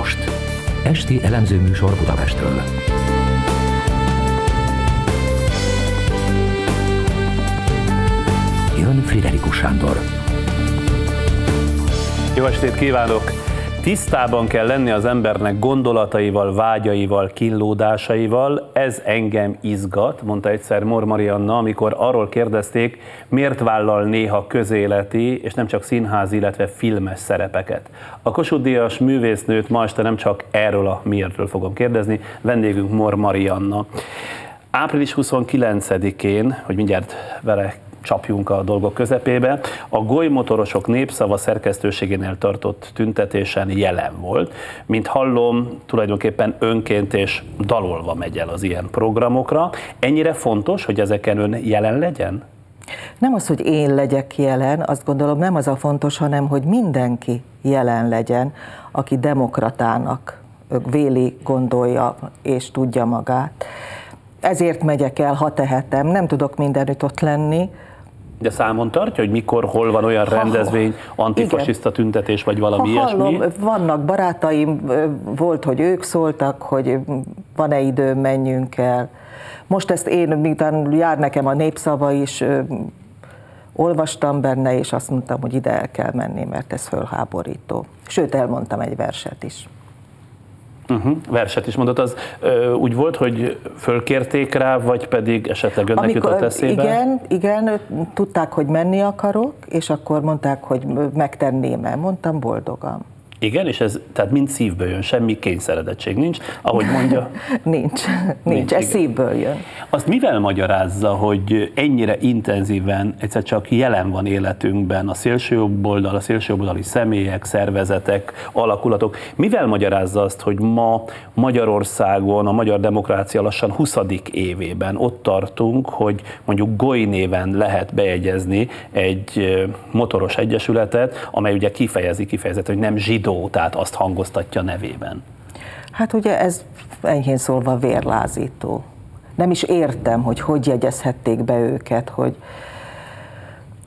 most. Esti elemző műsor Budapestről. Jön Friderikus Sándor. Jó estét kívánok! Tisztában kell lenni az embernek gondolataival, vágyaival, kínlódásaival. Ez engem izgat, mondta egyszer Mór Marianna, amikor arról kérdezték, miért vállal néha közéleti, és nem csak színházi, illetve filmes szerepeket. A Kossuth Díjas művésznőt ma este nem csak erről a miértről fogom kérdezni, vendégünk Mór Marianna. Április 29-én, hogy mindjárt vele csapjunk a dolgok közepébe, a Golymotorosok Népszava szerkesztőségénél tartott tüntetésen jelen volt. Mint hallom, tulajdonképpen önként és dalolva megy el az ilyen programokra. Ennyire fontos, hogy ezeken ön jelen legyen? Nem az, hogy én legyek jelen, azt gondolom nem az a fontos, hanem hogy mindenki jelen legyen, aki demokratának véli, gondolja és tudja magát. Ezért megyek el, ha tehetem, nem tudok mindenütt ott lenni. De számon tartja, hogy mikor, hol van olyan rendezvény, antifasiszta tüntetés, vagy valami ilyesmi? Vannak barátaim, volt, hogy ők szóltak, hogy van-e idő, menjünk el. Most ezt én, miután jár nekem a Népszava is, olvastam benne, és azt mondtam, hogy ide el kell menni, mert ez fölháborító. Sőt, elmondtam egy verset is. Verset is mondott, az úgy volt, hogy fölkérték rá, vagy pedig esetleg önnek amikor jutott eszébe? Igen, tudták, hogy menni akarok, és akkor mondták, hogy megtenném-e. Mondtam boldogan. Igen, és ez tehát mind szívből jön, semmi kényszeredettség nincs, ahogy mondja. nincs, ez szívből jön. Azt mivel magyarázza, hogy ennyire intenzíven egyszer csak jelen van életünkben a szélsőjobboldal, a szélsőjobboldali személyek, szervezetek, alakulatok? Mivel magyarázza azt, hogy ma Magyarországon, a magyar demokrácia lassan 20. évében ott tartunk, hogy mondjuk Goly néven lehet bejegyezni egy motoros egyesületet, amely ugye kifejezetten, hogy nem zsidó, tehát azt hangoztatja nevében. Hát ugye ez enyhén szólva vérlázító. Nem is értem, hogy jegyezhették be őket,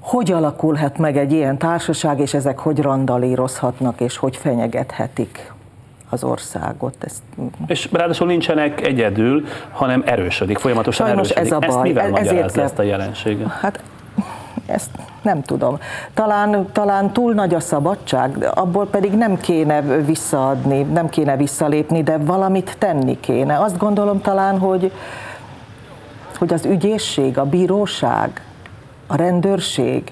hogy alakulhat meg egy ilyen társaság, és ezek hogy randalírozhatnak, és hogy fenyegethetik az országot. És ráadásul nincsenek egyedül, hanem erősödik, folyamatosan sajnos erősödik. Ez a baj. Ezt mivel magyarázza ezt a jelenséget? Hát ezt nem tudom. Talán túl nagy a szabadság, abból pedig nem kéne visszaadni, nem kéne visszalépni, de valamit tenni kéne. Azt gondolom talán, hogy az ügyészség, a bíróság, a rendőrség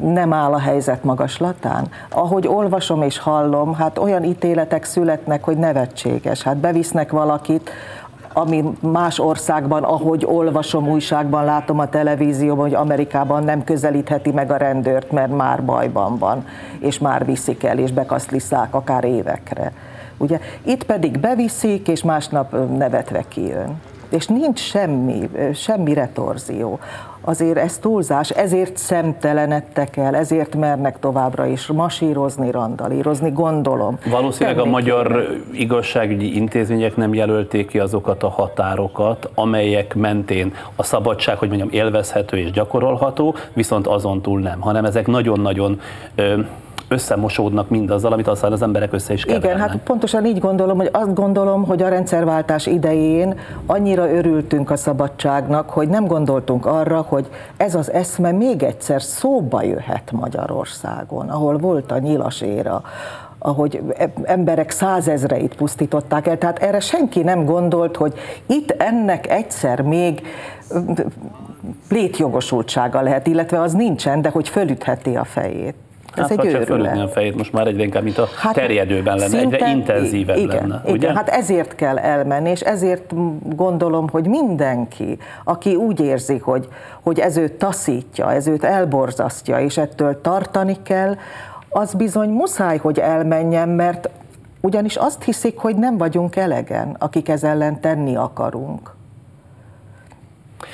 nem áll a helyzet magaslatán. Ahogy olvasom és hallom, hát olyan ítéletek születnek, hogy nevetséges. Hát bevisznek valakit, ami más országban, ahogy olvasom újságban, látom a televízióban, hogy Amerikában nem közelítheti meg a rendőrt, mert már bajban van, és már viszik el, és bekaszlisszák akár évekre. Ugye? Itt pedig beviszik, és másnap nevetve kijön. És nincs semmi retorzió. Azért ez túlzás, ezért szemtelenedtek el, ezért mernek továbbra is masírozni, randalírozni, gondolom. Valószínűleg a magyar igazságügyi intézmények nem jelölték ki azokat a határokat, amelyek mentén a szabadság, hogy mondjam, élvezhető és gyakorolható, viszont azon túl nem, hanem ezek nagyon-nagyon összemosódnak mindazzal, amit aztán az emberek össze is kevernek. Igen, hát pontosan így gondolom, hogy azt gondolom, hogy a rendszerváltás idején annyira örültünk a szabadságnak, hogy nem gondoltunk arra, hogy ez az eszme még egyszer szóba jöhet Magyarországon, ahol volt a nyilas éra, ahogy emberek százezreit pusztították el. Tehát erre senki nem gondolt, hogy itt ennek egyszer még létjogosultsága lehet, illetve az nincsen, de hogy fölütheti a fejét. Hát, ez egy őrület. Csak fölülni a fejét, most már egyre inkább, mint a terjedőben lenne, egyre intenzívebb lenne. Igen, hát ezért kell elmenni, és ezért gondolom, hogy mindenki, aki úgy érzi, hogy ez őt taszítja, ez őt elborzasztja, és ettől tartani kell, az bizony muszáj, hogy elmenjen, mert ugyanis azt hiszik, hogy nem vagyunk elegen, akik ez ellen tenni akarunk.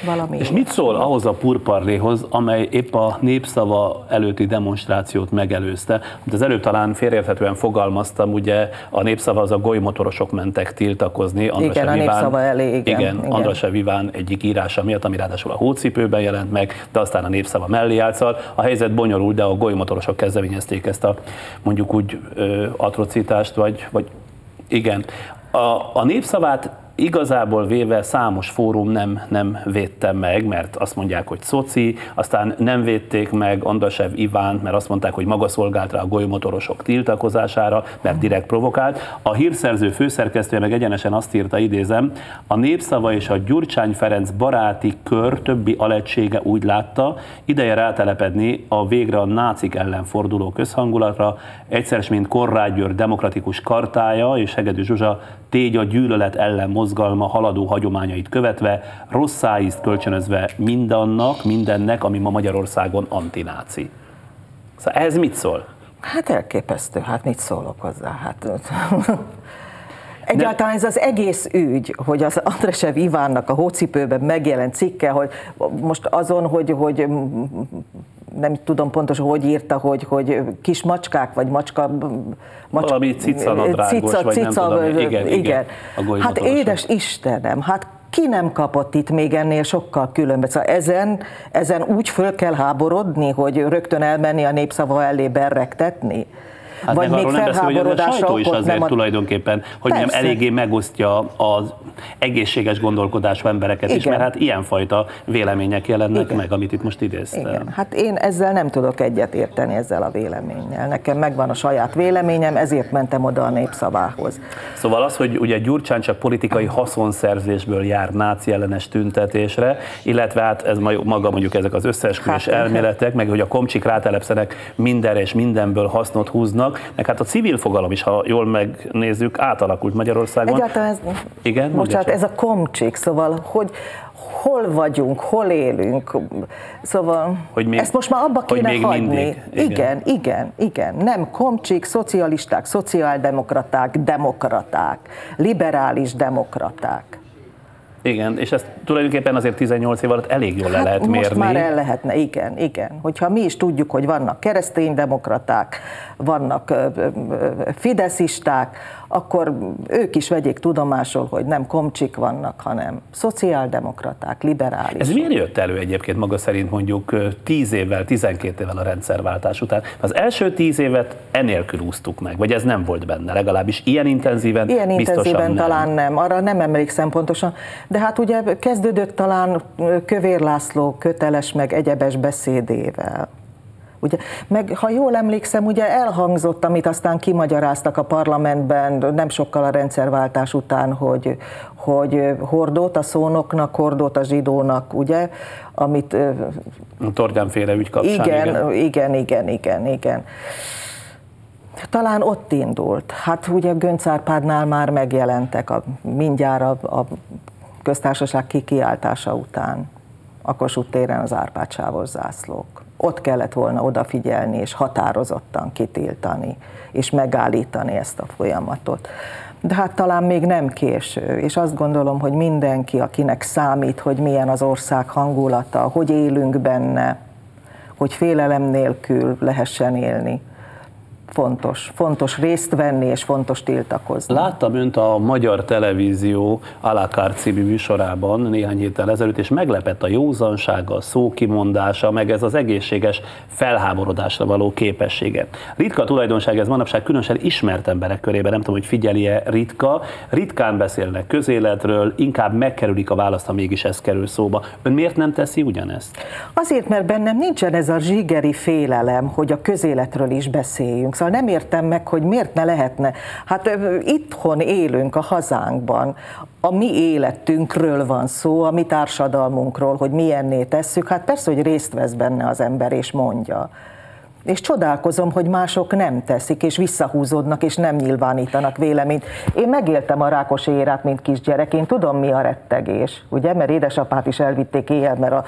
Valami. És mit szól ahhoz a purparléhoz, amely épp a Népszava előtti demonstrációt megelőzte? Az előbb talán félreérthetően fogalmaztam, ugye a Népszava az a golymotorosok mentek tiltakozni. Andrasev Iván egyik írása miatt, ami ráadásul a hócipőben jelent meg, de aztán a Népszava mellé állt. A helyzet bonyolult, de a golymotorosok kezdeményezték ezt a mondjuk úgy atrocitást, vagy Igen. A népszavát igazából véve számos fórum nem védte meg, mert azt mondják, hogy szoci, aztán nem védték meg Andrasev Ivánt, mert azt mondták, hogy maga szolgált rá a golymotorosok tiltakozására, mert direkt provokált. A hírszerző főszerkesztője meg egyenesen azt írta, idézem, a népszava és a Gyurcsány Ferenc baráti kör többi alegysége úgy látta, ideje rátelepedni a végre a nácik ellen forduló közhangulatra, egyszer mint Korrágy Győr demokratikus kartája és Hegedű Zsuzsa tégy a gyűlölet ellen mozgalma haladó hagyományait követve, rosszáízt kölcsönözve mindennek, ami ma Magyarországon antináci. Szóval ehhez mit szól? Hát elképesztő, hát mit szólok hozzá? Hát... Egyáltalán ez az egész ügy, hogy az Andrasev Ivánnak a hócipőben megjelent cikke, hogy most azon, hogy nem tudom pontosan, hogy írta, hogy kis macskák, vagy valami cicanadrágos, vagy nem tudom. Igen. Hát édes Istenem, hát ki nem kapott itt még ennél sokkal különböző. Szóval ezen úgy föl kell háborodni, hogy rögtön elmenni a népszava elé berrektetni. Hát vagy még felháborodásra, a sajtó is azért tulajdonképpen, hogy nem eléggé megosztja az egészséges gondolkodású embereket is, mert hát ilyenfajta vélemények jelennek meg, amit itt most idéztem. Igen. Hát én ezzel nem tudok egyet érteni, ezzel a véleménnyel. Nekem megvan a saját véleményem, ezért mentem oda a népszavához. Szóval az, hogy ugye Gyurcsány csak politikai haszonszerzésből jár náci ellenes tüntetésre, illetve hát ez maga mondjuk ezek az összeesküvés elméletek, meg hogy a komcsik rátelepszenek mindenre és mindenből hasznot húznak, meg hát a civil fogalom is, ha jól megnézzük, átalakult Magyarországon. Egyáltalán ez, igen, bocsánat, ez a komcsik, szóval, hogy hol vagyunk, hol élünk, szóval ezt most már abba kéne hagyni. Igen, nem komcsik, szocialisták, szociáldemokraták, demokraták, liberális demokraták. Igen, és ezt tulajdonképpen azért 18 év alatt elég jól le lehet mérni. Most már el lehetne, igen. Hogyha mi is tudjuk, hogy vannak kereszténydemokraták, vannak fideszisták, akkor ők is vegyék tudomásul, hogy nem komcsik vannak, hanem szociáldemokraták, liberális. Ez miért jött elő egyébként maga szerint mondjuk 10 évvel, 12 évvel a rendszerváltás után? Az első 10 évet enélkül úsztuk meg, vagy ez nem volt benne, legalábbis ilyen intenzíven? Ilyen intenzíven talán nem, arra nem emlékszem pontosan. De hát ugye kezdődött talán Kövér László köteles meg egyebes beszédével. Ugye, meg ha jól emlékszem, ugye elhangzott, amit aztán kimagyaráztak a parlamentben nem sokkal a rendszerváltás után, hogy hordót a szónoknak, hordót a zsidónak, ugye, amit... A Tordán-féle ügy kapcsán, igen. Talán ott indult. Hát ugye Göncz Árpádnál már megjelentek mindjárt a köztársaság kikiáltása után a Kossuth téren az Árpád-sávos zászlók. Ott kellett volna odafigyelni és határozottan kitiltani és megállítani ezt a folyamatot. De hát talán még nem késő, és azt gondolom, hogy mindenki, akinek számít, hogy milyen az ország hangulata, hogy élünk benne, hogy félelem nélkül lehessen élni, fontos részt venni, és fontos tiltakozni. Láttam önt a Magyar Televízió à la carte című műsorában néhány héttel ezelőtt, és meglepett a józansága, a szókimondása, meg ez az egészséges felháborodásra való képessége. Ritka tulajdonság ez manapság, különösen ismert emberek körében, nem tudom, hogy figyeli-e, ritkán beszélnek közéletről, inkább megkerülik a választ, ha mégis ez kerül szóba. Ön miért nem teszi ugyanezt? Azért, mert bennem nincsen ez a zsigeri félelem, hogy a közéletről is beszéljünk. Szóval nem értem meg, hogy miért ne lehetne. Hát itthon élünk a hazánkban, a mi életünkről van szó, a mi társadalmunkról, hogy milyenné tesszük. Hát persze, hogy részt vesz benne az ember és mondja. És csodálkozom, hogy mások nem teszik, és visszahúzódnak, és nem nyilvánítanak véleményt. Én megéltem a Rákosi érát, mint kisgyerek, én tudom, mi a rettegés, ugye, mert édesapát is elvitték éjjel, mert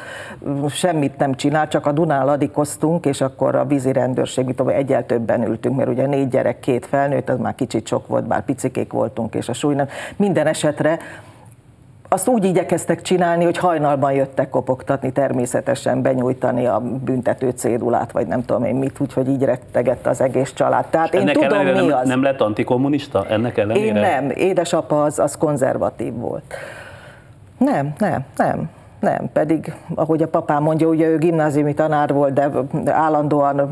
semmit nem csinált, csak a Dunán ladikoztunk, és akkor a vízi rendőrség, mit tudom, egyel többen ültünk, mert ugye 4 gyerek, 2 felnőtt, az már kicsit sok volt, bár picikék voltunk, és a súly nem. Minden esetre azt úgy igyekeztek csinálni, hogy hajnalban jöttek kopogtatni, természetesen benyújtani a büntető cédulát, vagy nem tudom én mit, úgyhogy így rettegett az egész család. Tehát én tudom, mi az. Nem lett antikommunista? Ennek ellenére? Én nem. Édesapa az konzervatív volt. Nem. Nem, pedig, ahogy a papám mondja, ugye ő gimnáziumi tanár volt, de állandóan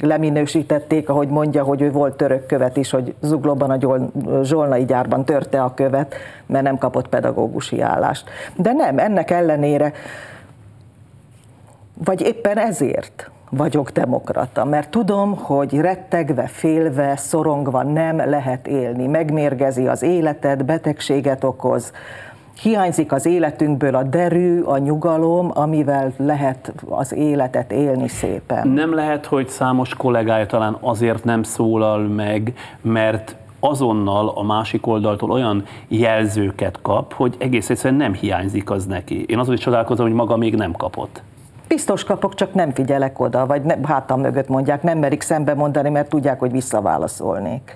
leminősítették, ahogy mondja, hogy ő volt török követ is, hogy Zuglóban a zsolnai gyárban törte a követ, mert nem kapott pedagógusi állást. De nem, ennek ellenére, vagy éppen ezért vagyok demokrata, mert tudom, hogy rettegve, félve, szorongva nem lehet élni, megmérgezi az életet, betegséget okoz, hiányzik az életünkből a derű, a nyugalom, amivel lehet az életet élni szépen. Nem lehet, hogy számos kollégája talán azért nem szólal meg, mert azonnal a másik oldaltól olyan jelzőket kap, hogy egész egyszerűen nem hiányzik az neki. Én azon is csodálkozom, hogy maga még nem kapott. Biztos kapok, csak nem figyelek oda, vagy hátam mögött mondják, nem merik szembe mondani, mert tudják, hogy visszaválaszolnék.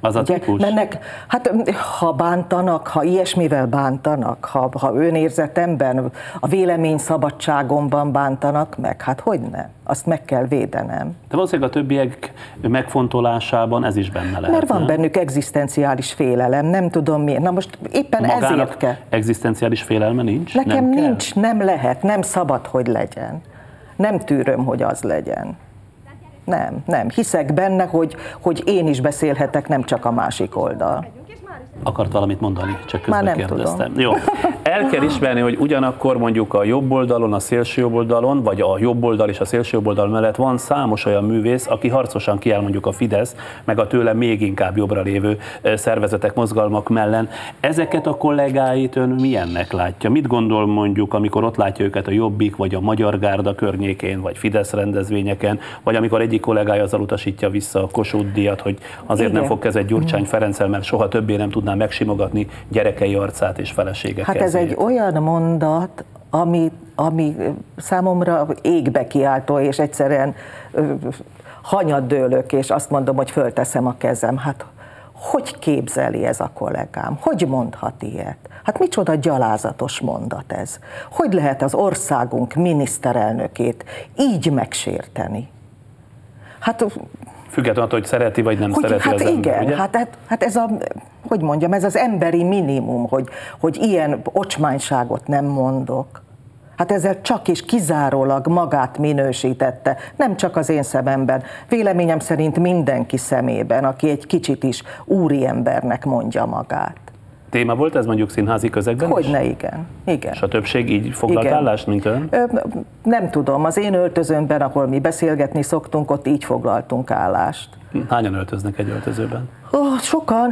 Az a típus? Mennek, hát ha bántanak, ha ilyesmivel bántanak, ha önérzetemben, a vélemény szabadságomban bántanak meg, hát hogyne? Azt meg kell védenem. De valószínűleg a többiek megfontolásában ez is benne lehet. Mert van bennük egzisztenciális félelem, nem tudom miért. Na most éppen magának ezért kell. Egzisztenciális félelme nincs? Nekem nem nincs, kell? Nem lehet, nem szabad, hogy legyen. Nem tűröm, hogy az legyen. Nem. Hiszek benne, hogy én is beszélhetek, nem csak a másik oldal. Akart valamit mondani, csak közben már nem kérdeztem. Tudom. Jó. El kell ismerni, hogy ugyanakkor mondjuk a jobb oldalon, a szélső jobb oldalon, vagy a jobb oldal és a szélső jobb oldal mellett van számos olyan művész, aki harcosan kiáll mondjuk a Fidesz, meg a tőle még inkább jobbra lévő szervezetek, mozgalmak mellett. Ezeket a kollégáit ön milyennek látja? Mit gondol mondjuk, amikor ott látja őket a Jobbik, vagy a Magyar Gárda környékén, vagy Fidesz rendezvényeken, vagy amikor egyik kollégája azzal utasítja vissza a Kossuth díjat, hogy azért igen, nem fog kezet Gyurcsány Ferenccel, mert soha többé nem tudná megsimogatni gyerekei arcát és felesége kezét. Hát ez egy olyan mondat, ami számomra égbe kiáltó, és egyszerűen hanyaddőlök, és azt mondom, hogy fölteszem a kezem. Hát hogy képzeli ez a kollégám? Hogy mondhat ilyet? Hát micsoda gyalázatos mondat ez. Hogy lehet az országunk miniszterelnökét így megsérteni? Hát... Függetlenül attól, hogy szereti, vagy nem szereti az ember, igen, ugye? Hát ez a... Hogy mondjam, ez az emberi minimum, hogy ilyen ocsmányságot nem mondok. Hát ezzel csak és kizárólag magát minősítette, nem csak az én szememben, véleményem szerint mindenki szemében, aki egy kicsit is úriembernek mondja magát. Téma volt ez mondjuk színházi közegben? Hogyne, igen. És a többség így foglalt állást, mint ön? Nem tudom, az én öltözőmben, ahol mi beszélgetni szoktunk, ott így foglaltunk állást. Hányan öltöznek egy öltözőben?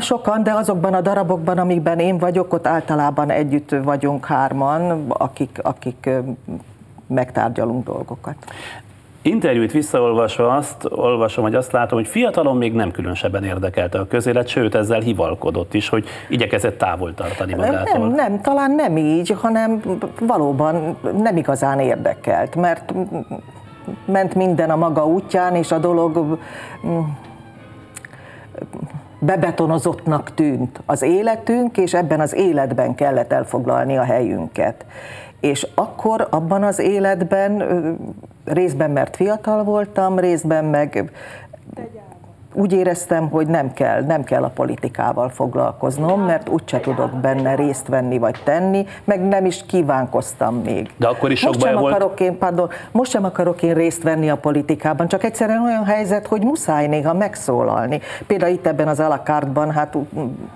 Sokan, de azokban a darabokban, amikben én vagyok, ott általában együtt vagyunk hárman, akik megtárgyalunk dolgokat. Interjút visszaolvasva azt olvasom, hogy azt látom, hogy fiatalon még nem különösebben érdekelte a közélet, sőt ezzel hivalkodott is, hogy igyekezett távol tartani magától. Nem, talán nem így, hanem valóban nem igazán érdekelt, mert ment minden a maga útján, és a dolog bebetonozottnak tűnt az életünk, és ebben az életben kellett elfoglalni a helyünket. És akkor abban az életben részben, mert fiatal voltam, részben meg úgy éreztem, hogy nem kell a politikával foglalkoznom, mert úgyse tudok benne részt venni vagy tenni, meg nem is kívánkoztam még. De akkor is sok baj volt. Most sem akarok én részt venni a politikában, csak egyszerűen olyan helyzet, hogy muszáj néha megszólalni. Például itt ebben az à la carte-ban, hát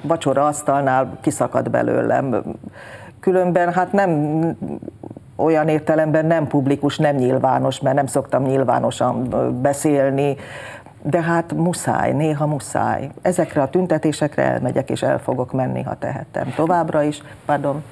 vacsora asztalnál kiszakadt belőlem. Különben hát nem olyan értelemben nem publikus, nem nyilvános, mert nem szoktam nyilvánosan beszélni, de hát muszáj, néha muszáj. Ezekre a tüntetésekre elmegyek, és el fogok menni, ha tehetem. Továbbra is,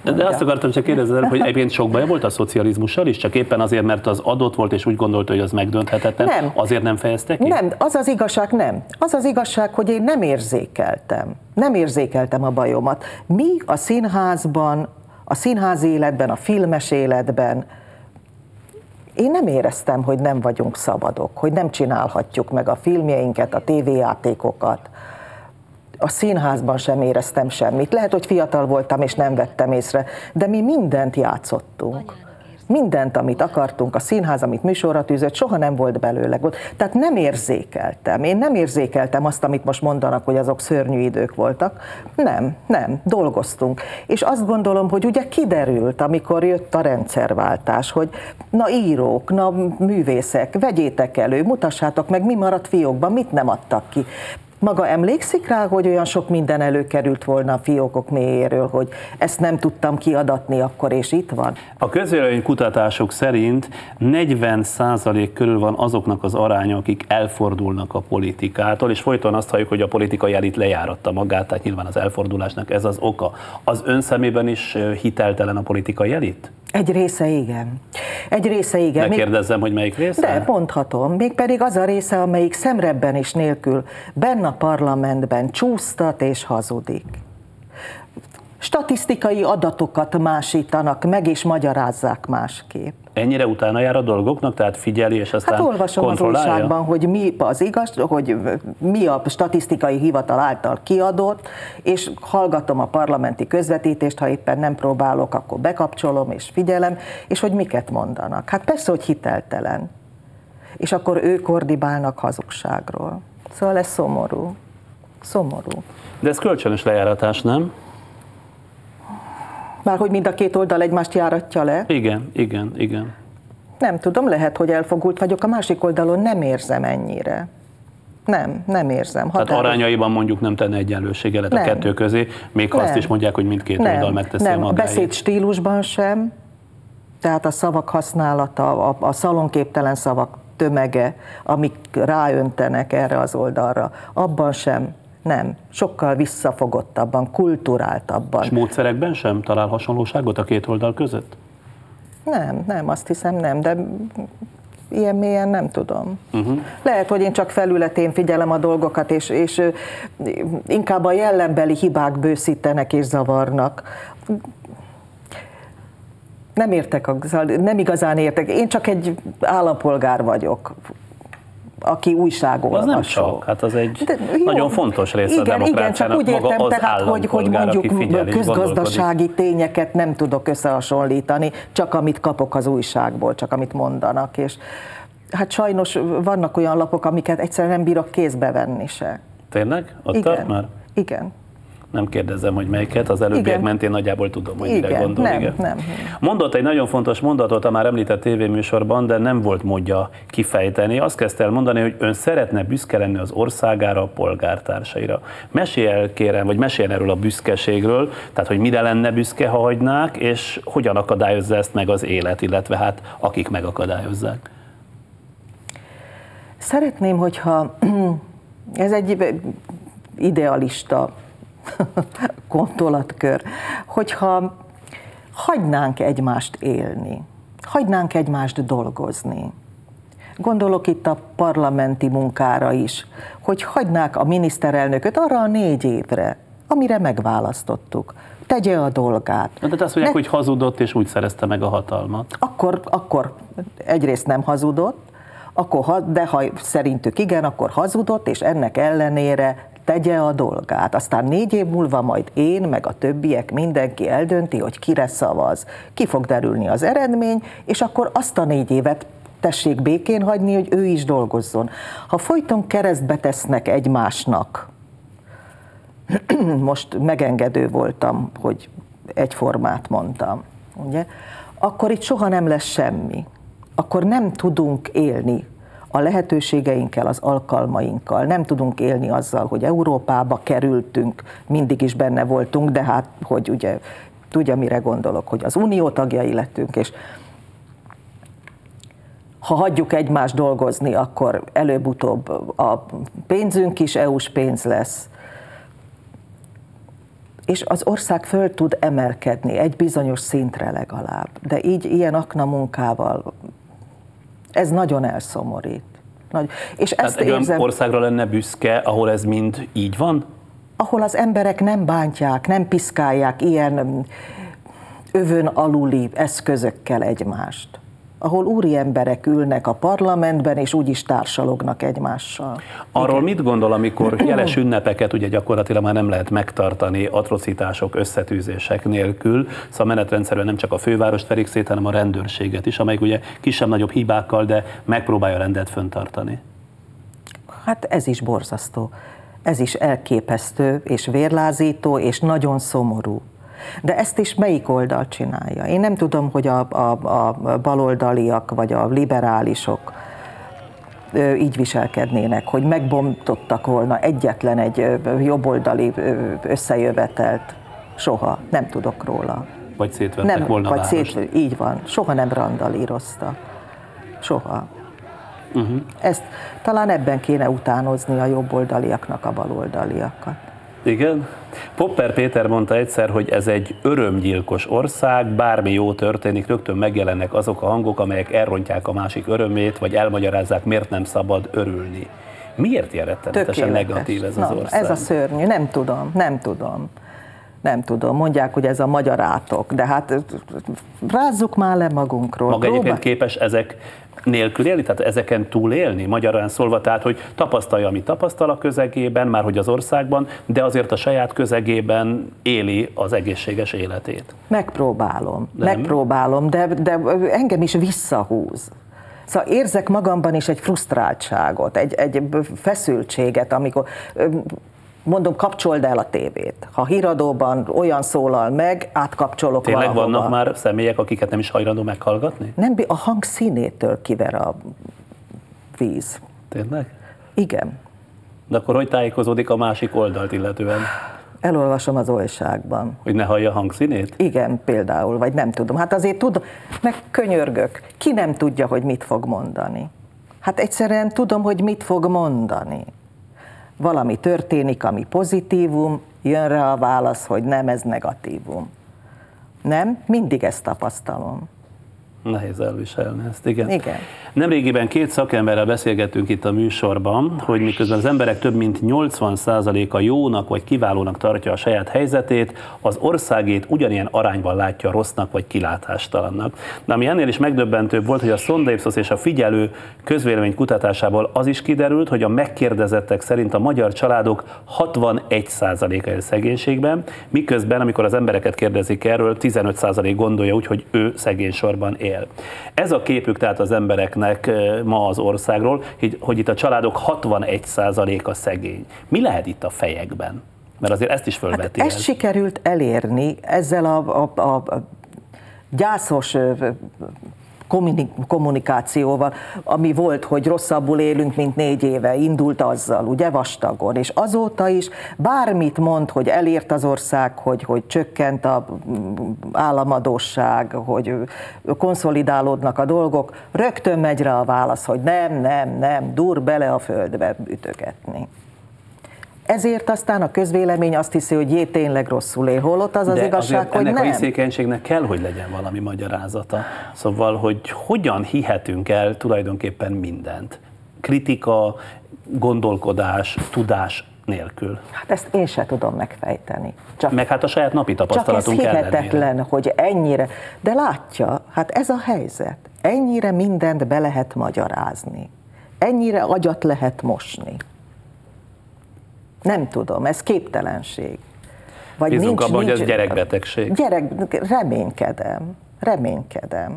De azt akartam csak kérdezni, hogy egyébként sok baja volt a szocializmussal is, csak éppen azért, mert az adott volt, és úgy gondolta, hogy az megdönthetetlen, nem. Azért nem fejezte ki? Nem, az az igazság nem. Az az igazság, hogy én nem érzékeltem. Nem érzékeltem a bajomat. Mi a színházban, a színházi életben, a filmes életben, én nem éreztem, hogy nem vagyunk szabadok, hogy nem csinálhatjuk meg a filmjeinket, a tévéjátékokat. A színházban sem éreztem semmit. Lehet, hogy fiatal voltam és nem vettem észre, de mi mindent játszottunk. Mindent, amit akartunk, a színház, amit műsorra tűzött, soha nem volt belőle gond. Tehát nem érzékeltem. Én nem érzékeltem azt, amit most mondanak, hogy azok szörnyű idők voltak. Nem, dolgoztunk. És azt gondolom, hogy ugye kiderült, amikor jött a rendszerváltás, hogy na írók, na művészek, vegyétek elő, mutassátok meg, mi maradt fiókban, mit nem adtak ki. Maga emlékszik rá, hogy olyan sok minden előkerült volna a fiókok mélyéről, hogy ezt nem tudtam kiadatni akkor, és itt van? A közvélemény kutatások szerint 40% körül van azoknak az aránya, akik elfordulnak a politikától, és folyton azt halljuk, hogy a politikai elit lejáratta magát, tehát nyilván az elfordulásnak ez az oka. Az ön szemében is hiteltelen a politikai elit? Egy része igen. Megkérdezzem, hogy melyik része? De, mondhatom. Mégpedig az a része, amelyik szemrebben is nélkül benne a parlamentben csúsztat és hazudik. Statisztikai adatokat másítanak meg, és magyarázzák másképp. Ennyire utána jár a dolgoknak, tehát figyeli, és aztán olvasom kontrollálja? Az újságban, hogy mi az igaz, hogy mi a statisztikai hivatal által kiadott, és hallgatom a parlamenti közvetítést, ha éppen nem próbálok, akkor bekapcsolom és figyelem, és hogy miket mondanak. Hát persze, hogy hiteltelen. És akkor ők ordibálnak hazugságról. Szóval ez szomorú. De ez kölcsönös lejáratás, nem? Bárhogy mind a két oldal egymást járatja le? Igen. Nem tudom, lehet, hogy elfogult vagyok, a másik oldalon nem érzem ennyire. Nem érzem. Határos. Tehát arányaiban mondjuk nem tenne egyenlőséget a kettő közé, még ha azt is mondják, hogy mindkét oldal megteszi a magáét. A beszéd stílusban sem, tehát a szavak használata, a szalonképtelen szavak tömege, amik ráöntenek erre az oldalra, abban sem. Nem, sokkal visszafogottabban, kulturáltabban. És módszerekben sem talál hasonlóságot a két oldal között? Nem, azt hiszem nem, de ilyen mélyen nem tudom. Lehet, hogy én csak felületén figyelem a dolgokat, és inkább a jellembeli hibák bőszítenek és zavarnak. Nem igazán értek, én csak egy állampolgár vagyok, aki újságolvasó. Az nem csak, hát az egy nagyon fontos része a demokráciának, igen, csak úgy értem, tehát, hogy mondjuk közgazdasági tényeket nem tudok összehasonlítani, csak amit kapok az újságból, csak amit mondanak. És hát sajnos vannak olyan lapok, amiket egyszerűen nem bírok kézbe venni se. Tényleg? Ott tart már? Igen. Nem kérdezem, hogy melyiket, az előbbiek mentén nagyjából tudom, hogy mire gondol. Nem. Mondott egy nagyon fontos mondatot a már említett tévéműsorban, de nem volt módja kifejteni. Azt kezdte el mondani, hogy ön szeretne büszke lenni az országára, a polgártársaira. Meséljen erről a büszkeségről, tehát hogy mire lenne büszke, ha hagynák, és hogyan akadályozza ezt meg az élet, illetve hát akik megakadályozzák. Szeretném, hogyha ez egy idealista gondolatkör, hogyha hagynánk egymást élni, hagynánk egymást dolgozni. Gondolok itt a parlamenti munkára is, hogy hagynák a miniszterelnököt arra a 4 évre, amire megválasztottuk. Tegye a dolgát. Tehát azt mondják, hogy hazudott, és úgy szerezte meg a hatalmat. Akkor egyrészt nem hazudott, de ha szerintük igen, akkor hazudott, és ennek ellenére tegye a dolgát. Aztán 4 év múlva majd én, meg a többiek, mindenki eldönti, hogy kire szavaz. Ki fog derülni az eredmény, és akkor azt a 4 évet tessék békén hagyni, hogy ő is dolgozzon. Ha folyton keresztbe tesznek egymásnak, most megengedő voltam, hogy egyformát mondtam, ugye? Akkor itt soha nem lesz semmi. Akkor nem tudunk élni a lehetőségeinkkel, az alkalmainkkal. Nem tudunk élni azzal, hogy Európába kerültünk, mindig is benne voltunk, de hát, hogy ugye, tudja, mire gondolok, hogy az unió tagjai lettünk, és ha hagyjuk egymást dolgozni, akkor előbb-utóbb a pénzünk is EU-s pénz lesz. És az ország föl tud emelkedni, egy bizonyos szintre legalább. De így, ilyen akna munkával ez nagyon elszomorít. És ezt érzem, egy olyan országra lenne büszke, ahol ez mind így van? Ahol az emberek nem bántják, nem piszkálják ilyen övön aluli eszközökkel egymást. ahol úriemberek ülnek a parlamentben, és úgyis társalognak egymással. Arról mit gondol, amikor jeles ünnepeket ugye gyakorlatilag már nem lehet megtartani atrocitások, összetűzések nélkül, szóval menetrendszerűen nem csak a fővárost verik szét, hanem a rendőrséget is, amelyik ugye kisebb-nagyobb hibákkal, de megpróbálja rendet fönntartani. Hát ez is borzasztó, ez is elképesztő, és vérlázító, és nagyon szomorú. De ezt is melyik oldal csinálja? Én nem tudom, hogy a baloldaliak vagy a liberálisok így viselkednének, hogy megbontottak volna egyetlen egy jobboldali összejövetelt. Soha, nem tudok róla. Vagy szétvettek nem, volna vagy így van, soha nem randalírozta. Soha. Ezt talán ebben kéne utánozni a jobboldaliaknak a baloldaliakat. Igen. Popper Péter mondta egyszer, hogy ez egy örömgyilkos ország, bármi jó történik, rögtön megjelennek azok a hangok, amelyek elrontják a másik örömét, vagy elmagyarázzák, miért nem szabad örülni. Miért rettenetesen negatív ez az ország? Ez a szörnyű, nem tudom, mondják, hogy ez a magyar átok, de hát rázzuk már le magunkról. Maga egyébként képes ezek nélkül élni, tehát ezeken túlélni, magyarán szólva, tehát hogy tapasztalja, amit tapasztal a közegében, már hogy az országban, de azért a saját közegében éli az egészséges életét. Megpróbálom, de engem is visszahúz. Szóval érzek magamban is egy frusztráltságot, egy feszültséget, amikor... Mondom, kapcsold el a tévét. Ha híradóban olyan szólal meg, átkapcsolok valahova. Tényleg vannak már személyek, akiket nem is hajlandó meghallgatni? Nem, a hang színétől kiver a víz. Tényleg? Igen. De akkor hogy tájékozódik a másik oldalt illetően? Elolvasom az újságban. Hogy ne hallja a hangszínét? Igen, például, vagy nem tudom. Hát azért tudom, meg könyörgök. Ki nem tudja, hogy mit fog mondani? Hát egyszerűen tudom, hogy mit fog mondani. Valami történik, ami pozitívum, jön rá a válasz, hogy nem, ez negatívum. Nem? Mindig ezt tapasztalom. Nehéz elviselni ezt, igen. Nemrégiben két szakemberrel beszélgettünk itt a műsorban, hogy miközben az emberek több mint 80%-a jónak vagy kiválónak tartja a saját helyzetét, az országét ugyanilyen arányban látja rossznak vagy kilátástalannak. De ami ennél is megdöbbentőbb volt, hogy a Szondaipsos és a Figyelő közvélemény kutatásából az is kiderült, hogy a megkérdezettek szerint a magyar családok 61%-a él szegénységben, miközben amikor az embereket kérdezik erről, 15% gondolja úgy, hogy ő szegény sorban él. Ez a képük tehát az embereknek ma az országról, hogy itt a családok 61%-a szegény. Mi lehet itt a fejekben? Mert azért ezt is fölveti. Hát ezt sikerült elérni ezzel a gyászos kommunikációval, ami volt, hogy rosszabbul élünk, mint 4 éve, indult azzal, ugye, vastagon, és azóta is bármit mond, hogy elért az ország, hogy csökkent az államadósság, hogy konszolidálódnak a dolgok, rögtön megy rá a válasz, hogy nem, dur bele a földbe ütögetni. Ezért aztán a közvélemény azt hiszi, hogy jé, tényleg rosszul él, holott az igazság, hogy nem. Ennek a hiszékenységnek kell, hogy legyen valami magyarázata. Szóval, hogy hogyan hihetünk el tulajdonképpen mindent? Kritika, gondolkodás, tudás nélkül. Hát ezt én se tudom megfejteni. Meg hát a saját napi tapasztalatunk ellenére. Csak ez hihetetlen, hogy ennyire, de látja, hát ez a helyzet. Ennyire mindent be lehet magyarázni. Ennyire agyat lehet mosni. Nem tudom, ez képtelenség. Vagy bízunk abban, hogy ez gyerekbetegség. Reménykedem.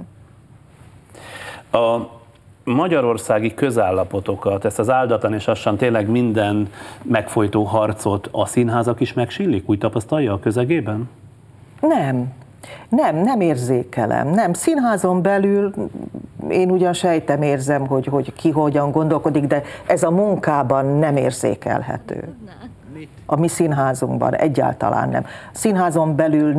A magyarországi közállapotokat, ezt az áldatlan és lassan tényleg minden megfojtó harcot a színházak is megsillik? Úgy tapasztalja a közegében? Nem érzékelem. Nem, színházon belül én ugyan sejtem, érzem, hogy ki hogyan gondolkodik, de ez a munkában nem érzékelhető. A mi színházunkban egyáltalán nem. Színházon belül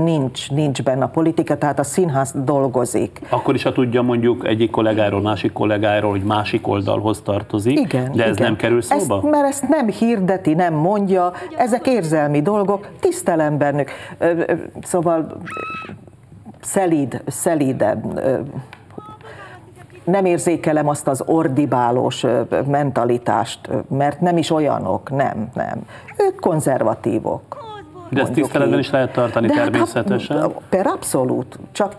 nincs benne a politika, tehát a színház dolgozik. Akkor is, ha tudja mondjuk egyik kollégáról, másik kollégáról, hogy másik oldalhoz tartozik, de ez nem kerül szóba? Mert ezt nem hirdeti, nem mondja, ezek érzelmi dolgok, tisztelem bennük. Szóval szelídebb. Nem érzékelem azt az ordibálós mentalitást, mert nem is olyanok, nem. Ők konzervatívok. De ezt tiszteletben is lehet tartani természetesen? Hát, abszolút, csak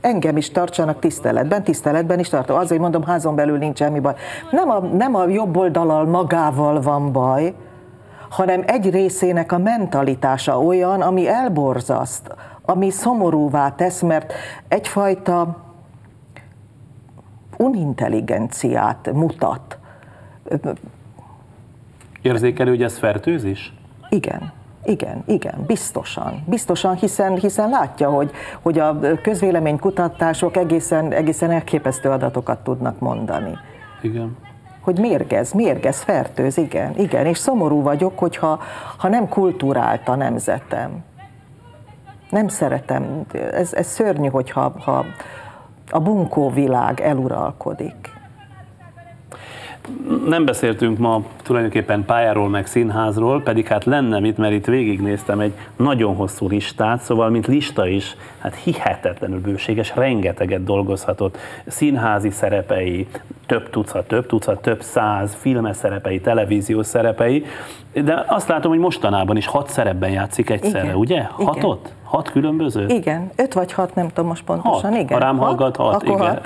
engem is tartsanak tiszteletben, tiszteletben is tartom. Azért mondom, házon belül nincs semmi baj. Nem a jobb oldallal magával van baj, hanem egy részének a mentalitása olyan, ami elborzaszt, ami szomorúvá tesz, mert egyfajta unintelligenciát mutat. Érzékelő, hogy ez fertőzés? Igen. Igen, biztosan. Hiszen látja, hogy a közvéleménykutatások egészen elképesztő adatokat tudnak mondani. Igen. Hogy mérgez, fertőz, igen. És szomorú vagyok, hogyha nem kulturált a nemzetem. Nem szeretem. Ez szörnyű, hogyha a bunkó világ eluralkodik. Nem beszéltünk ma tulajdonképpen pályáról, meg színházról, pedig hát lenne mit, mert itt végignéztem egy nagyon hosszú listát, szóval mint lista is, hát hihetetlenül bőséges, rengeteget dolgozhatott. Színházi szerepei, több tucat, több száz, filmes szerepei, televíziós szerepei, de azt látom, hogy mostanában is 6 szerepben játszik egyszerre, igen, ugye? 6-ot? 6 különböző? Igen, 5 vagy 6, nem tudom most pontosan. 6. Igen. Ha rám hallgat, 6. Igen.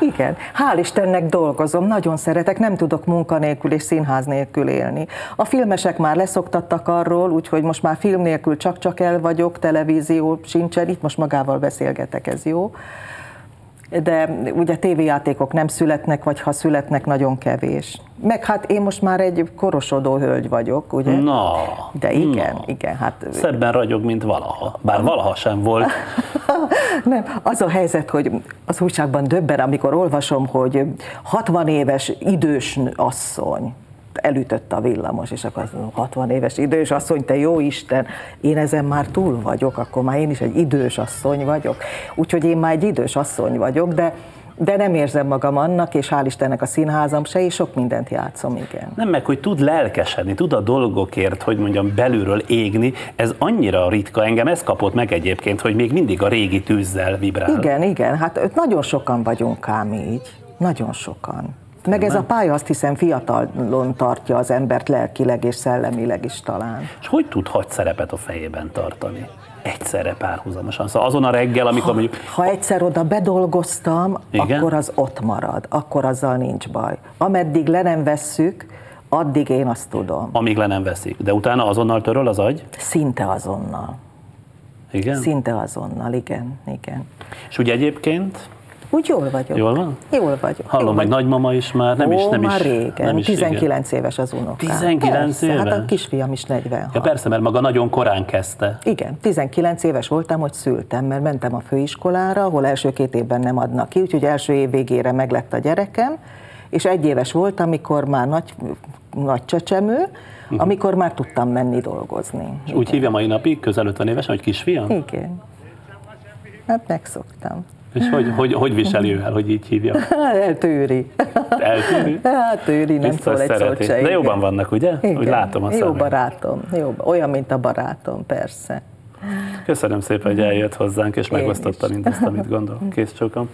Igen. Hál' Istennek dolgozom, nagyon szeretek, nem tudok munka nélkül és színház nélkül élni. A filmesek már leszoktattak arról, úgyhogy most már film nélkül csak-csak el vagyok, televízió sincsen, itt most magával beszélgetek, ez jó. De ugye tévéjátékok nem születnek, vagy ha születnek, nagyon kevés. Meg hát én most már egy korosodó hölgy vagyok, ugye? Na! De igen, hát... Szebben ragyog, mint valaha. Bár valaha sem volt. Nem, az a helyzet, hogy az újságban döbben, amikor olvasom, hogy 60 éves idős asszony elütött a villamos, és akkor 60 éves idős asszony, te jó Isten, én ezen már túl vagyok, akkor már én is egy idős asszony vagyok. Úgyhogy én már egy idős asszony vagyok, de nem érzem magam annak, és hál' Istennek a színházam se, és sok mindent játszom, igen. Nem, meg hogy tud lelkesedni, tud a dolgokért, hogy mondjam, belülről égni, ez annyira ritka, engem ez kapott meg egyébként, hogy még mindig a régi tűzzel vibrál. Igen, hát nagyon sokan vagyunk ám így, nagyon sokan. Meg ez a pálya, azt hiszem, fiatalon tartja az embert lelkileg és szellemileg is talán. És hogy tud 6 szerepet a fejében tartani? Egyszerre párhuzamosan. Szóval azon a reggel, amikor mondjuk... Ha egyszer oda bedolgoztam, igen? Akkor az ott marad, akkor azzal nincs baj. Ameddig le nem vesszük, addig én azt tudom. Amíg le nem veszik, de utána azonnal töröl az agy? Szinte azonnal. Igen? Szinte azonnal, igen. És ugye egyébként... Úgy jól vagyok. Jól van? Jól vagyok. Hallom, meg nagymama is már, nem is régen, 19 igen. éves az unokám. 19 éves? Hát a kisfiam is 46. Ja persze, mert maga nagyon korán kezdte. Igen, 19 éves voltam, hogy szültem, mert mentem a főiskolára, ahol első 2 évben nem adnak ki, úgyhogy első év végére meglett a gyerekem, és 1 éves volt, amikor már nagy csecsemő, amikor már tudtam menni dolgozni. És úgy hívja mai napig, közel 50 évesen, hogy kisfiam? Igen. Hát megszoktam. És hogy viseli ő el, hogy így hívja? Eltűri. Eltűri? Eltűri, nem szól egy szót se. De jóban vannak, ugye? Igen. Úgy látom a szemben. Jó barátom, olyan, mint a barátom, persze. Köszönöm szépen, hogy eljött hozzánk, és megosztotta mindezt, amit gondol. Kész csókom.